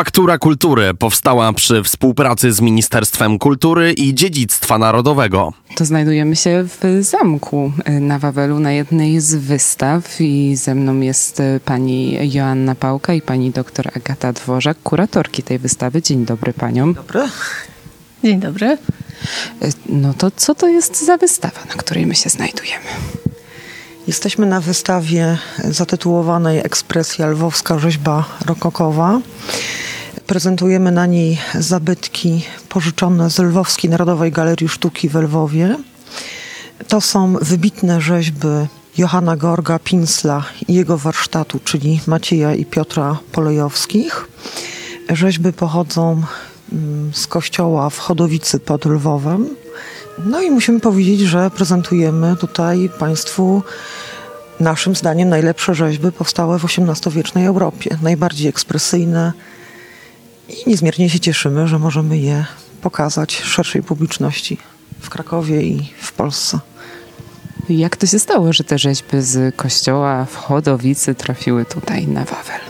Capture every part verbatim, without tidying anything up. Faktura Kultury powstała przy współpracy z Ministerstwem Kultury i Dziedzictwa Narodowego. To znajdujemy się w zamku na Wawelu na jednej z wystaw i ze mną jest pani Joanna Pałka i pani doktor Agata Dworzak, kuratorki tej wystawy. Dzień dobry paniom. Dobry. Dzień dobry. No to co to jest za wystawa, na której my się znajdujemy? Jesteśmy na wystawie zatytułowanej Ekspresja Lwowska Rzeźba Rokokowa. Prezentujemy na niej zabytki pożyczone z Lwowskiej Narodowej Galerii Sztuki we Lwowie. To są wybitne rzeźby Johanna Georga Pinsla i jego warsztatu, czyli Macieja i Piotra Polejowskich. Rzeźby pochodzą z kościoła w Chodowicy pod Lwowem. No i musimy powiedzieć, że prezentujemy tutaj państwu naszym zdaniem najlepsze rzeźby powstałe w osiemnastowiecznej Europie. Najbardziej ekspresyjne i niezmiernie się cieszymy, że możemy je pokazać szerszej publiczności w Krakowie i w Polsce. Jak to się stało, że te rzeźby z kościoła w Chodowicy trafiły tutaj na Wawel?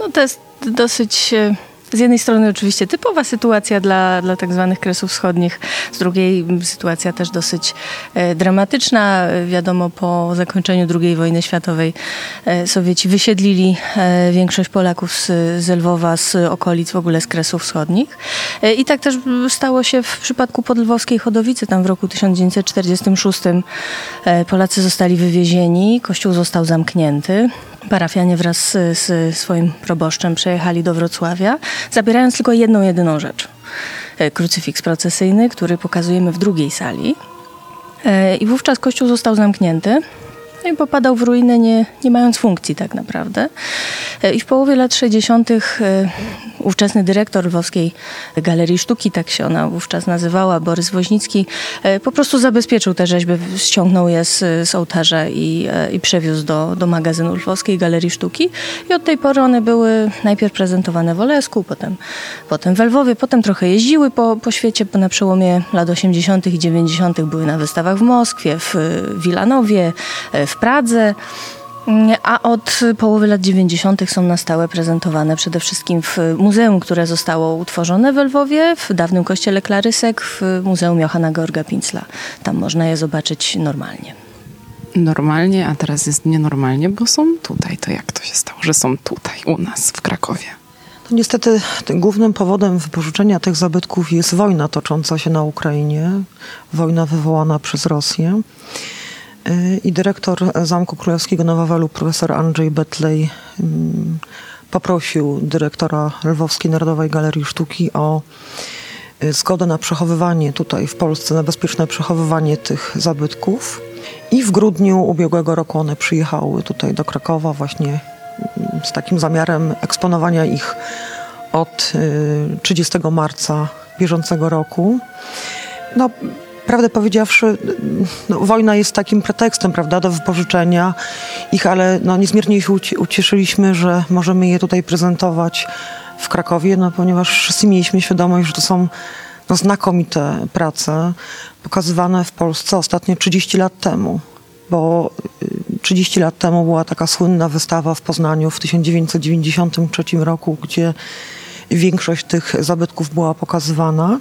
No to jest dosyć... Z jednej strony oczywiście typowa sytuacja dla, dla tak zwanych Kresów Wschodnich, z drugiej sytuacja też dosyć e, dramatyczna. Wiadomo, po zakończeniu drugiej wojny światowej e, Sowieci wysiedlili e, większość Polaków z, z Lwowa, z okolic, w ogóle z Kresów Wschodnich. E, I tak też stało się w przypadku podlwowskiej Chodowicy. Tam w roku tysiąc dziewięćset czterdziestym szóstym e, Polacy zostali wywiezieni, kościół został zamknięty. Parafianie wraz z, z swoim proboszczem przejechali do Wrocławia, zabierając tylko jedną, jedyną rzecz. Krucyfiks procesyjny, który pokazujemy w drugiej sali. I wówczas kościół został zamknięty i popadał w ruinę, nie, nie mając funkcji tak naprawdę. I w połowie lat sześćdziesiątych ówczesny dyrektor Lwowskiej Galerii Sztuki, tak się ona wówczas nazywała, Borys Woźnicki, po prostu zabezpieczył te rzeźby, ściągnął je z, z ołtarza i, i przewiózł do, do magazynu Lwowskiej Galerii Sztuki. I od tej pory one były najpierw prezentowane w Olesku, potem, potem we Lwowie, potem trochę jeździły po, po świecie, bo na przełomie lat osiemdziesiątych i dziewięćdziesiątych były na wystawach w Moskwie, w Wilanowie, w Pradze. A od połowy lat dziewięćdziesiątych są na stałe prezentowane przede wszystkim w muzeum, które zostało utworzone we Lwowie, w dawnym kościele Klarysek, w Muzeum Johanna Georga Pinsla. Tam można je zobaczyć normalnie. Normalnie, a teraz jest nienormalnie, bo są tutaj. To jak to się stało, że są tutaj u nas w Krakowie? No niestety tym głównym powodem wypożyczenia tych zabytków jest wojna tocząca się na Ukrainie. Wojna wywołana przez Rosję. I dyrektor Zamku Królewskiego na Wawelu, profesor Andrzej Betlej, poprosił dyrektora Lwowskiej Narodowej Galerii Sztuki o zgodę na przechowywanie tutaj w Polsce, na bezpieczne przechowywanie tych zabytków. I w grudniu ubiegłego roku one przyjechały tutaj do Krakowa właśnie z takim zamiarem eksponowania ich od trzydziestego marca bieżącego roku. No, prawdę powiedziawszy, no, wojna jest takim pretekstem, prawda, do wypożyczenia ich, ale no, niezmiernie się ucieszyliśmy, że możemy je tutaj prezentować w Krakowie, no, ponieważ wszyscy mieliśmy świadomość, że to są no, znakomite prace pokazywane w Polsce ostatnie trzydzieści lat temu, bo trzydzieści lat temu była taka słynna wystawa w Poznaniu w tysiąc dziewięćset dziewięćdziesiątym trzecim roku, gdzie większość tych zabytków była pokazywana.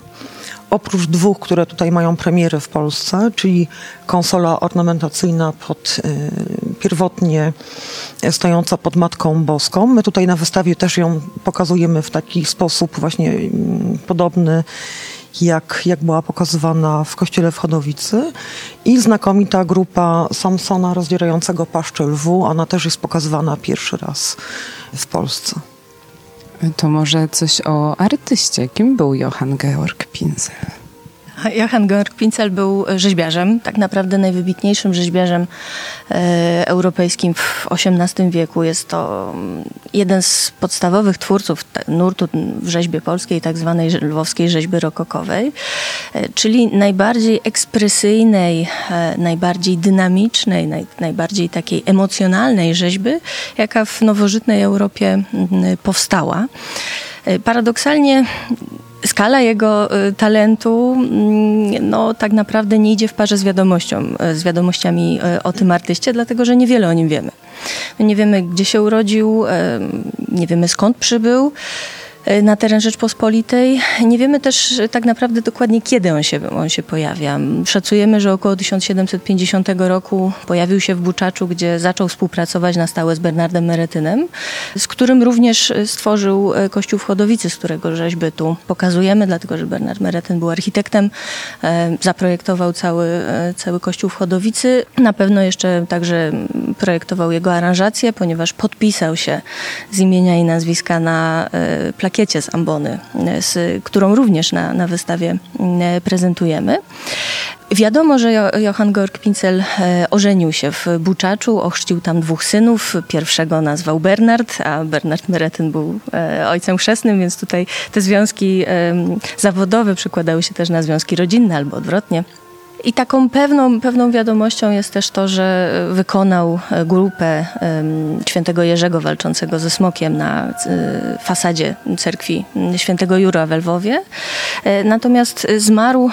Oprócz dwóch, które tutaj mają premierę w Polsce, czyli konsola ornamentacyjna pod, pierwotnie stojąca pod Matką Boską. My tutaj na wystawie też ją pokazujemy w taki sposób właśnie podobny, jak, jak była pokazywana w kościele w Chodowicy. I znakomita grupa Samsona rozdzierającego paszczę lwu, ona też jest pokazywana pierwszy raz w Polsce. To może coś o artyście. Kim był Johann Georg Pinsel? Johann Georg Pinsel był rzeźbiarzem, tak naprawdę najwybitniejszym rzeźbiarzem e, europejskim w osiemnastym wieku. Jest to jeden z podstawowych twórców nurtu w rzeźbie polskiej, tak zwanej lwowskiej rzeźby rokokowej, e, czyli najbardziej ekspresyjnej, e, najbardziej dynamicznej, naj, najbardziej takiej emocjonalnej rzeźby, jaka w nowożytnej Europie e, powstała. E, paradoksalnie skala jego talentu no, tak naprawdę nie idzie w parze z wiadomością, z wiadomościami o tym artyście, dlatego że niewiele o nim wiemy. Nie wiemy, gdzie się urodził, nie wiemy skąd przybył na teren Rzeczpospolitej. Nie wiemy też tak naprawdę dokładnie, kiedy on się, on się pojawia. Szacujemy, że około tysiąc siedemset pięćdziesiątego roku pojawił się w Buczaczu, gdzie zaczął współpracować na stałe z Bernardem Meretynem, z którym również stworzył kościół w Chodowicy, z którego rzeźby tu pokazujemy, dlatego że Bernard Meretyn był architektem, zaprojektował cały, cały kościół w Chodowicy. Na pewno jeszcze także projektował jego aranżację, ponieważ podpisał się z imienia i nazwiska na plakiecie z ambony, z, którą również na, na wystawie prezentujemy. Wiadomo, że Johann Georg Pinsel ożenił się w Buczaczu, ochrzcił tam dwóch synów. Pierwszego nazwał Bernard, a Bernard Meretyn był ojcem chrzestnym, więc tutaj te związki zawodowe przekładały się też na związki rodzinne albo odwrotnie. I taką pewną, pewną wiadomością jest też to, że wykonał grupę świętego Jerzego walczącego ze smokiem na fasadzie cerkwi świętego Jura we Lwowie. Natomiast zmarł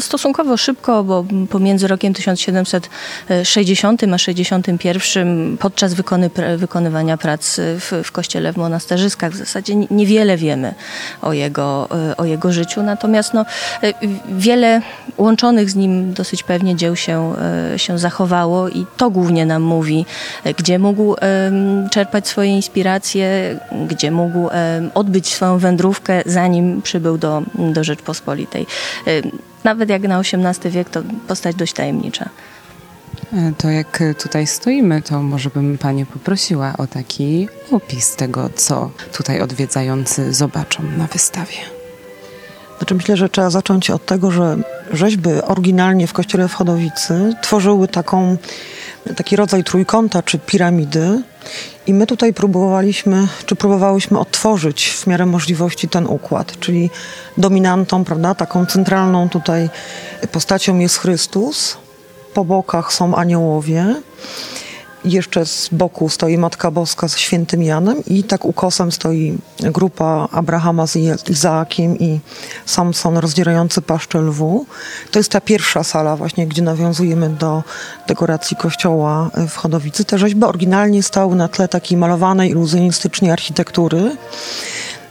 stosunkowo szybko, bo pomiędzy rokiem tysiąc siedemset sześćdziesiątym a tysiąc siedemset sześćdziesiątym pierwszym podczas wykony, wykonywania prac w, w kościele w Monasterzyskach w zasadzie niewiele wiemy o jego, o jego życiu. Natomiast no, wiele łączonych z nim dosyć pewnie dzieł się, się zachowało i to głównie nam mówi, gdzie mógł czerpać swoje inspiracje, gdzie mógł odbyć swoją wędrówkę, zanim przybył do, do Rzeczpospolitej. Nawet jak na osiemnasty wiek, to postać dość tajemnicza. To jak tutaj stoimy, to może bym Panią poprosiła o taki opis tego, co tutaj odwiedzający zobaczą na wystawie. Znaczy myślę, że trzeba zacząć od tego, że rzeźby oryginalnie w kościele w Chodowicy tworzyły taką, taki rodzaj trójkąta czy piramidy i my tutaj próbowaliśmy, czy próbowałyśmy odtworzyć w miarę możliwości ten układ, czyli dominantą, prawda, taką centralną tutaj postacią jest Chrystus, po bokach są aniołowie, jeszcze z boku stoi Matka Boska ze Świętym Janem i tak ukosem stoi grupa Abrahama z Izaakiem i Samson rozdzierający paszczę lwu. To jest ta pierwsza sala właśnie, gdzie nawiązujemy do dekoracji kościoła w Chodowicy. Te rzeźby oryginalnie stały na tle takiej malowanej iluzjonistycznie architektury.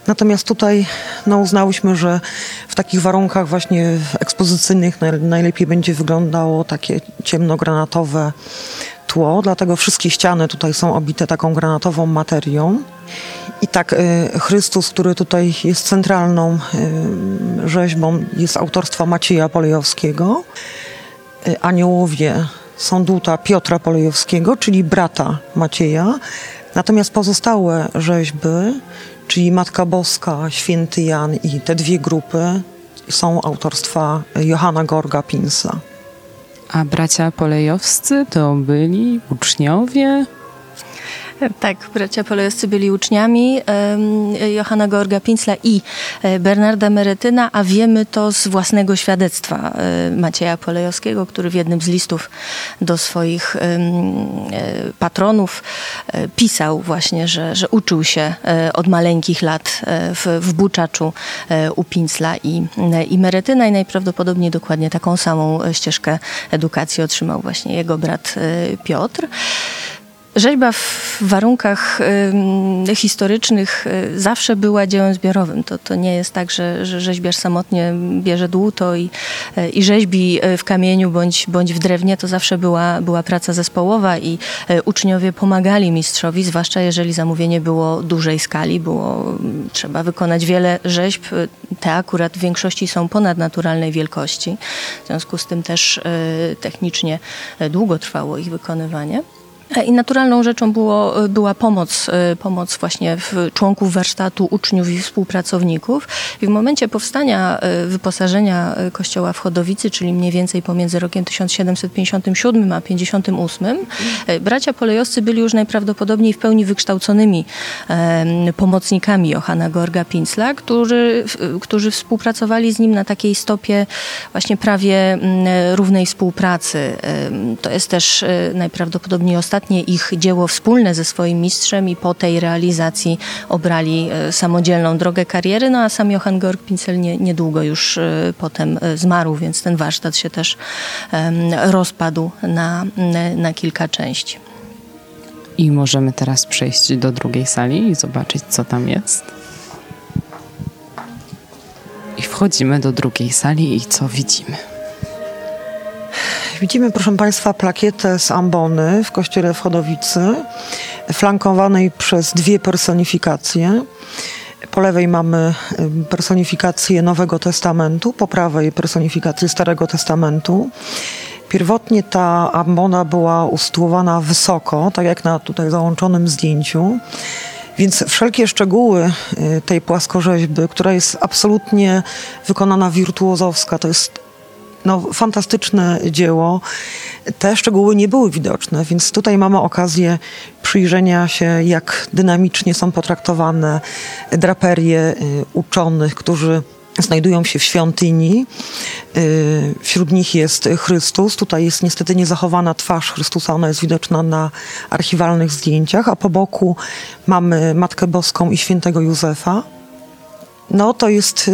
Natomiast tutaj no, uznałyśmy, że w takich warunkach właśnie ekspozycyjnych najlepiej będzie wyglądało takie ciemnogranatowe tło, dlatego wszystkie ściany tutaj są obite taką granatową materią. I tak y, Chrystus, który tutaj jest centralną y, rzeźbą, jest autorstwa Macieja Polejowskiego. Y, aniołowie są duta Piotra Polejowskiego, czyli brata Macieja. Natomiast pozostałe rzeźby, czyli Matka Boska, Święty Jan i te dwie grupy są autorstwa Johanna Georga Pinsla. A bracia Polejowscy to byli uczniowie? Tak, bracia Polejowscy byli uczniami Johanna Georga Pinsla i Bernarda Meretyna, a wiemy to z własnego świadectwa Macieja Polejowskiego, który w jednym z listów do swoich patronów pisał właśnie, że, że uczył się od maleńkich lat w, w Buczaczu u Pinsla i, i Meretyna i najprawdopodobniej dokładnie taką samą ścieżkę edukacji otrzymał właśnie jego brat Piotr. Rzeźba w warunkach y, historycznych y, zawsze była dziełem zbiorowym. To, to nie jest tak, że, że rzeźbiarz samotnie bierze dłuto i, y, i rzeźbi w kamieniu bądź, bądź w drewnie. To zawsze była, była praca zespołowa i y, uczniowie pomagali mistrzowi, zwłaszcza jeżeli zamówienie było dużej skali. Było, y, trzeba wykonać wiele rzeźb. Te akurat w większości są ponadnaturalnej wielkości. W związku z tym też y, technicznie y, długo trwało ich wykonywanie. I naturalną rzeczą było, była pomoc, pomoc właśnie w członków warsztatu, uczniów i współpracowników. I w momencie powstania wyposażenia kościoła w Chodowicy, czyli mniej więcej pomiędzy rokiem tysiąc siedemset pięćdziesiątym siódmym a tysiąc siedemset pięćdziesiątym ósmym, bracia Polejowscy byli już najprawdopodobniej w pełni wykształconymi pomocnikami Johanna Georga Pinsla, którzy, którzy współpracowali z nim na takiej stopie właśnie prawie równej współpracy. To jest też najprawdopodobniej ostatni Ostatnie ich dzieło wspólne ze swoim mistrzem i po tej realizacji obrali samodzielną drogę kariery, no a sam Johann Georg Pinsel nie, niedługo już potem zmarł, więc ten warsztat się też um, rozpadł na, na kilka części. I możemy teraz przejść do drugiej sali i zobaczyć, co tam jest. I wchodzimy do drugiej sali i co widzimy? Widzimy, proszę Państwa, plakietę z ambony w kościele w Chodowicy, flankowanej przez dwie personifikacje. Po lewej mamy personifikację Nowego Testamentu, po prawej personifikację Starego Testamentu. Pierwotnie ta ambona była usytuowana wysoko, tak jak na tutaj załączonym zdjęciu, więc wszelkie szczegóły tej płaskorzeźby, która jest absolutnie wykonana wirtuozowska, to jest no, fantastyczne dzieło, te szczegóły nie były widoczne, więc tutaj mamy okazję przyjrzenia się, jak dynamicznie są potraktowane draperie uczonych, którzy znajdują się w świątyni. Wśród nich jest Chrystus. Tutaj jest niestety niezachowana twarz Chrystusa. Ona jest widoczna na archiwalnych zdjęciach. A po boku mamy Matkę Boską i Świętego Józefa. No to jest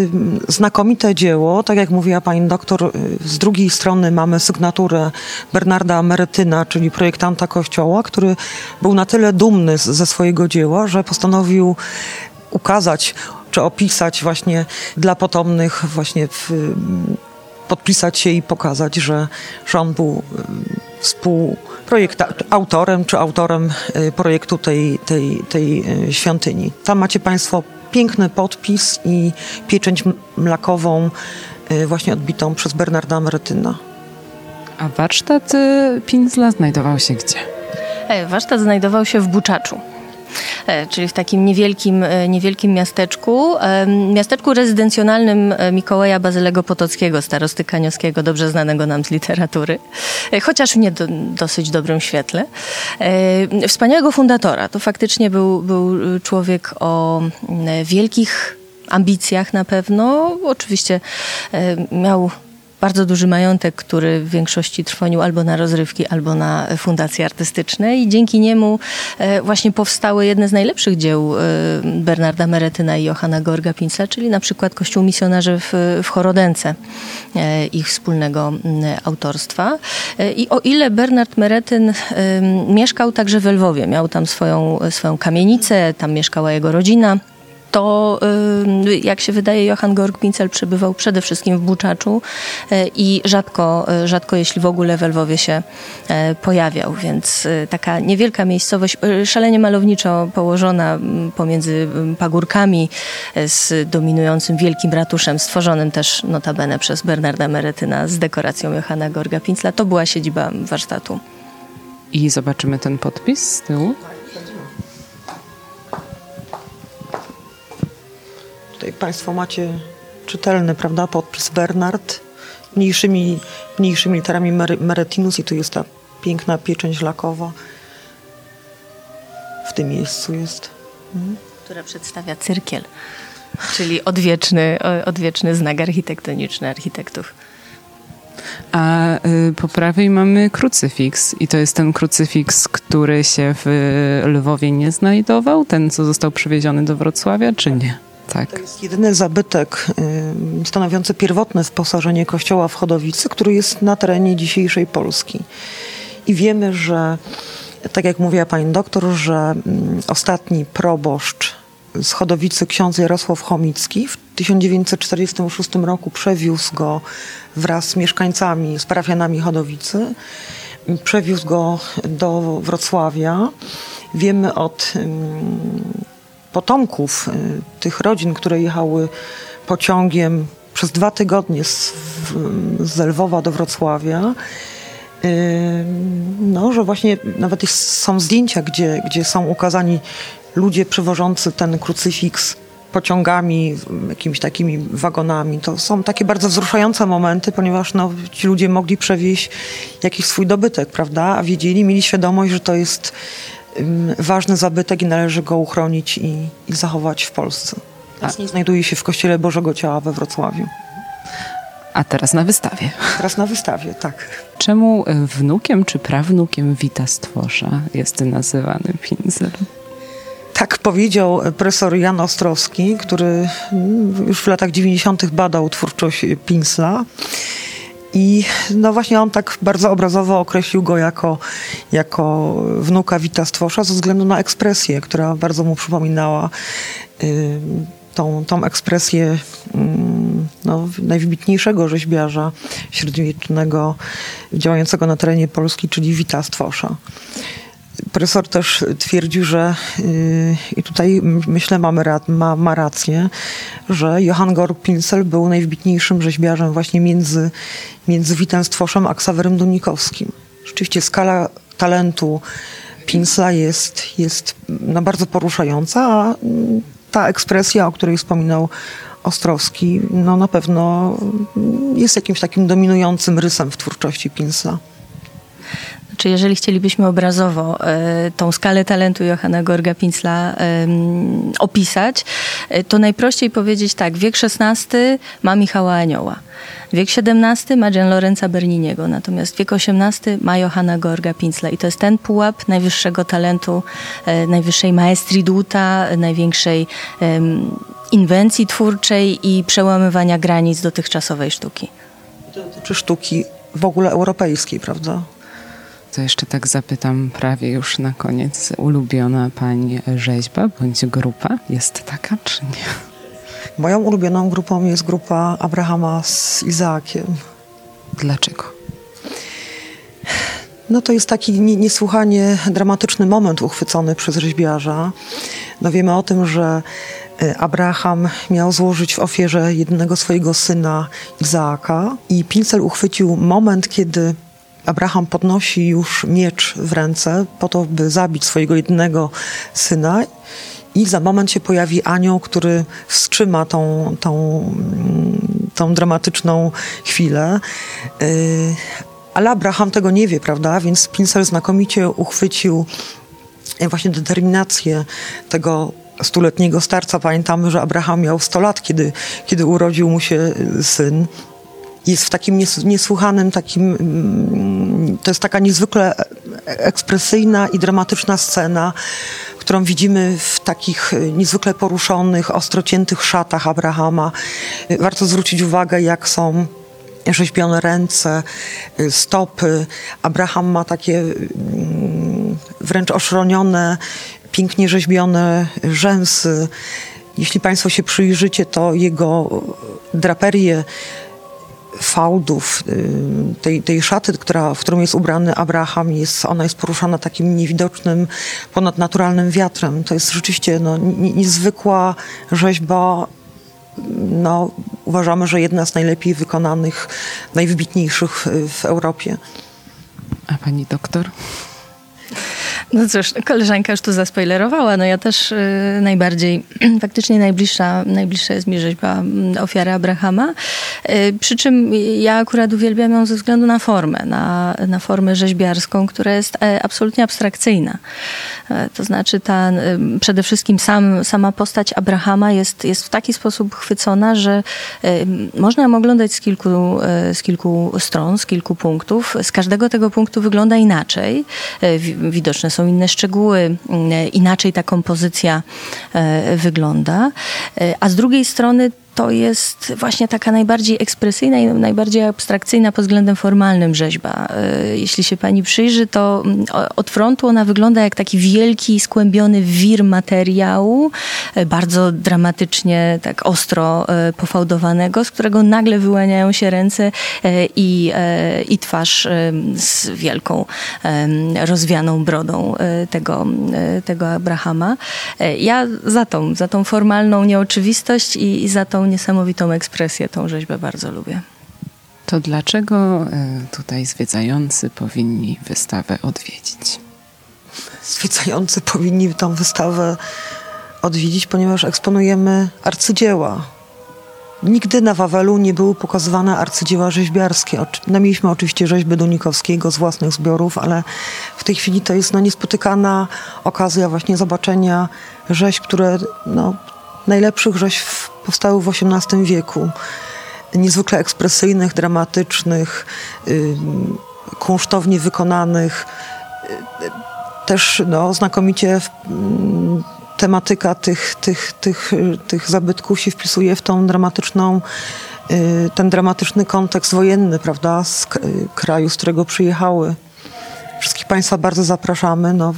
znakomite dzieło. Tak jak mówiła pani doktor, z drugiej strony mamy sygnaturę Bernarda Meretyna, czyli projektanta kościoła, który był na tyle dumny ze swojego dzieła, że postanowił ukazać czy opisać właśnie dla potomnych, właśnie w, podpisać się i pokazać, że, że on był współprojekta- autorem czy autorem projektu tej, tej, tej świątyni. Tam macie Państwo piękny podpis i pieczęć mlakową właśnie odbitą przez Bernarda Meretyna. A warsztat Pinsla znajdował się gdzie? Warsztat znajdował się w Buczaczu, czyli w takim niewielkim, niewielkim miasteczku, miasteczku rezydencjonalnym Mikołaja Bazylego Potockiego, starosty kaniowskiego, dobrze znanego nam z literatury, chociaż w nie do, dosyć dobrym świetle. Wspaniałego fundatora. To faktycznie był, był człowiek o wielkich ambicjach na pewno. Oczywiście miał bardzo duży majątek, który w większości trwonił albo na rozrywki, albo na fundacje artystyczne i dzięki niemu właśnie powstały jedne z najlepszych dzieł Bernarda Meretyna i Johanna Georga Pinsla, czyli na przykład Kościół Misjonarzy w, w Chorodence, ich wspólnego autorstwa. I o ile Bernard Meretyn mieszkał także we Lwowie, miał tam swoją, swoją kamienicę, tam mieszkała jego rodzina, to, jak się wydaje, Johann Georg Pinsel przebywał przede wszystkim w Buczaczu i rzadko, rzadko jeśli w ogóle we Lwowie się pojawiał, więc taka niewielka miejscowość, szalenie malowniczo położona pomiędzy pagórkami z dominującym wielkim ratuszem, stworzonym też notabene przez Bernarda Meretyna z dekoracją Johanna Georga Pinsla. To była siedziba warsztatu. I zobaczymy ten podpis z tyłu. Tutaj Państwo macie czytelny, prawda, podpis Bernard, mniejszymi, mniejszymi literami Meretinus i tu jest ta piękna pieczęć lakowa. W tym miejscu jest. Mhm. Która przedstawia cyrkiel, czyli odwieczny, odwieczny znak architektoniczny architektów. A po prawej mamy krucyfiks i to jest ten krucyfiks, który się w Lwowie nie znajdował, ten co został przywieziony do Wrocławia, czy nie? Tak. To jest jedyny zabytek y, stanowiący pierwotne wyposażenie kościoła w Chodowicy, który jest na terenie dzisiejszej Polski. I wiemy, że, tak jak mówiła pani doktor, że y, ostatni proboszcz z Chodowicy, ksiądz Jarosław Chomicki, w tysiąc dziewięćset czterdziestym szóstym roku przewiózł go wraz z mieszkańcami, z parafianami Chodowicy, y, przewiózł go do Wrocławia. Wiemy od y, potomków tych rodzin, które jechały pociągiem przez dwa tygodnie z, z Lwowa do Wrocławia, no, że właśnie nawet jest, są zdjęcia, gdzie, gdzie są ukazani ludzie przywożący ten krucyfiks pociągami, jakimiś takimi wagonami. To są takie bardzo wzruszające momenty, ponieważ no, ci ludzie mogli przewieźć jakiś swój dobytek, prawda? A wiedzieli, mieli świadomość, że to jest ważny zabytek i należy go uchronić i, i zachować w Polsce. Obecnie znajduje się w kościele Bożego Ciała we Wrocławiu. A teraz na wystawie. Teraz na wystawie, tak. Czemu wnukiem czy prawnukiem Wita Stwosza jest nazywany Pinsel? Tak powiedział profesor Jan Ostrowski, który już w latach dziewięćdziesiątych badał twórczość Pinsla. I no właśnie on tak bardzo obrazowo określił go jako, jako wnuka Wita Stwosza ze względu na ekspresję, która bardzo mu przypominała y, tą, tą ekspresję y, no, najwybitniejszego rzeźbiarza średniowiecznego działającego na terenie Polski, czyli Wita Stwosza. Profesor też twierdził, że yy, i tutaj myślę mamy ra, ma, ma rację, że Johann Georg Pinsel był najwybitniejszym rzeźbiarzem właśnie między, między Witem Stwoszem a Xawerym Dunikowskim. Rzeczywiście skala talentu Pinsla jest, jest no, bardzo poruszająca, a ta ekspresja, o której wspominał Ostrowski, no na pewno jest jakimś takim dominującym rysem w twórczości Pinsla. Czy jeżeli chcielibyśmy obrazowo y, tą skalę talentu Johanna Georga Pinsla y, opisać, y, to najprościej powiedzieć tak, wiek szesnasty ma Michała Anioła, wiek siedemnasty ma Gianlorenza Berniniego, natomiast wiek osiemnasty ma Johanna Georga Pinsla i to jest ten pułap najwyższego talentu, y, najwyższej maestrii duta, y, największej y, inwencji twórczej i przełamywania granic dotychczasowej sztuki. To dotyczy sztuki w ogóle europejskiej, prawda? To jeszcze tak zapytam prawie już na koniec. Ulubiona pani rzeźba bądź grupa jest taka czy nie? Moją ulubioną grupą jest grupa Abrahama z Izaakiem. Dlaczego? No to jest taki niesłychanie dramatyczny moment uchwycony przez rzeźbiarza. No wiemy o tym, że Abraham miał złożyć w ofierze jednego swojego syna Izaaka i Pinsel uchwycił moment, kiedy Abraham podnosi już miecz w ręce po to, by zabić swojego jednego syna i za moment się pojawi anioł, który wstrzyma tą, tą, tą dramatyczną chwilę. Ale Abraham tego nie wie, prawda? Więc Pinsel znakomicie uchwycił właśnie determinację tego stuletniego starca. Pamiętamy, że Abraham miał sto lat, kiedy, kiedy urodził mu się syn. Jest w takim niesłychanym, takim, to jest taka niezwykle ekspresyjna i dramatyczna scena, którą widzimy w takich niezwykle poruszonych, ostrociętych szatach Abrahama. Warto zwrócić uwagę, jak są rzeźbione ręce, stopy. Abraham ma takie wręcz oszronione, pięknie rzeźbione rzęsy. Jeśli państwo się przyjrzycie, to jego draperie fałdów, tej, tej szaty, która, w którą jest ubrany Abraham, jest, ona jest poruszana takim niewidocznym, ponadnaturalnym wiatrem. To jest rzeczywiście no, niezwykła rzeźba. No, uważamy, że jedna z najlepiej wykonanych, najwybitniejszych w Europie. A pani doktor? No cóż, koleżanka już tu zaspoilerowała, no ja też y, najbardziej, faktycznie najbliższa, najbliższa jest mi rzeźba ofiary Abrahama, y, przy czym ja akurat uwielbiam ją ze względu na formę, na, na formę rzeźbiarską, która jest y, absolutnie abstrakcyjna. Y, to znaczy ta, y, przede wszystkim sam, sama postać Abrahama jest, jest w taki sposób chwycona, że y, można ją oglądać z kilku, y, z kilku stron, z kilku punktów. Z każdego tego punktu wygląda inaczej, y, widoczne są inne szczegóły, inaczej ta kompozycja wygląda, a z drugiej strony to jest właśnie taka najbardziej ekspresyjna i najbardziej abstrakcyjna pod względem formalnym rzeźba. Jeśli się pani przyjrzy, to od frontu ona wygląda jak taki wielki, skłębiony wir materiału, bardzo dramatycznie, tak ostro pofałdowanego, z którego nagle wyłaniają się ręce i, i twarz z wielką, rozwianą brodą tego, tego Abrahama. Ja za tą, za tą formalną nieoczywistość i, i za tą niesamowitą ekspresję, tą rzeźbę bardzo lubię. To dlaczego tutaj zwiedzający powinni wystawę odwiedzić? Zwiedzający powinni tą wystawę odwiedzić, ponieważ eksponujemy arcydzieła. Nigdy na Wawelu nie były pokazywane arcydzieła rzeźbiarskie. No, mieliśmy oczywiście rzeźby Dunikowskiego z własnych zbiorów, ale w tej chwili to jest no, niespotykana okazja właśnie zobaczenia rzeźb, które no, najlepszych rzeźb powstały w osiemnastym wieku. Niezwykle ekspresyjnych, dramatycznych, yy, kunsztownie wykonanych. Yy, też no, znakomicie yy, tematyka tych, tych, tych, tych zabytków się wpisuje w tą dramatyczną ten dramatyczny kontekst wojenny, prawda, z kraju, z którego przyjechały. Wszystkich Państwa bardzo zapraszamy. No,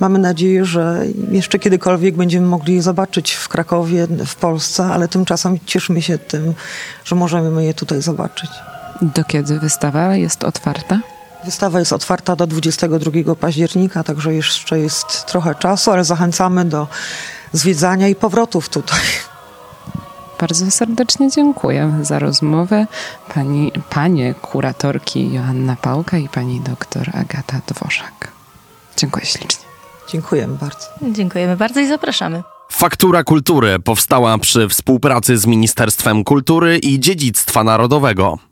mamy nadzieję, że jeszcze kiedykolwiek będziemy mogli je zobaczyć w Krakowie, w Polsce, ale tymczasem cieszymy się tym, że możemy je tutaj zobaczyć. Do kiedy wystawa jest otwarta? Wystawa jest otwarta do dwudziestego drugiego października, także jeszcze jest trochę czasu, ale zachęcamy do zwiedzania i powrotów tutaj. Bardzo serdecznie dziękuję za rozmowę pani, panie kuratorki Joanna Pałka i pani doktor Agata Dworzak. Dziękuję ślicznie. Dziękujemy bardzo. Dziękujemy bardzo i zapraszamy. Faktura Kultury powstała przy współpracy z Ministerstwem Kultury i Dziedzictwa Narodowego.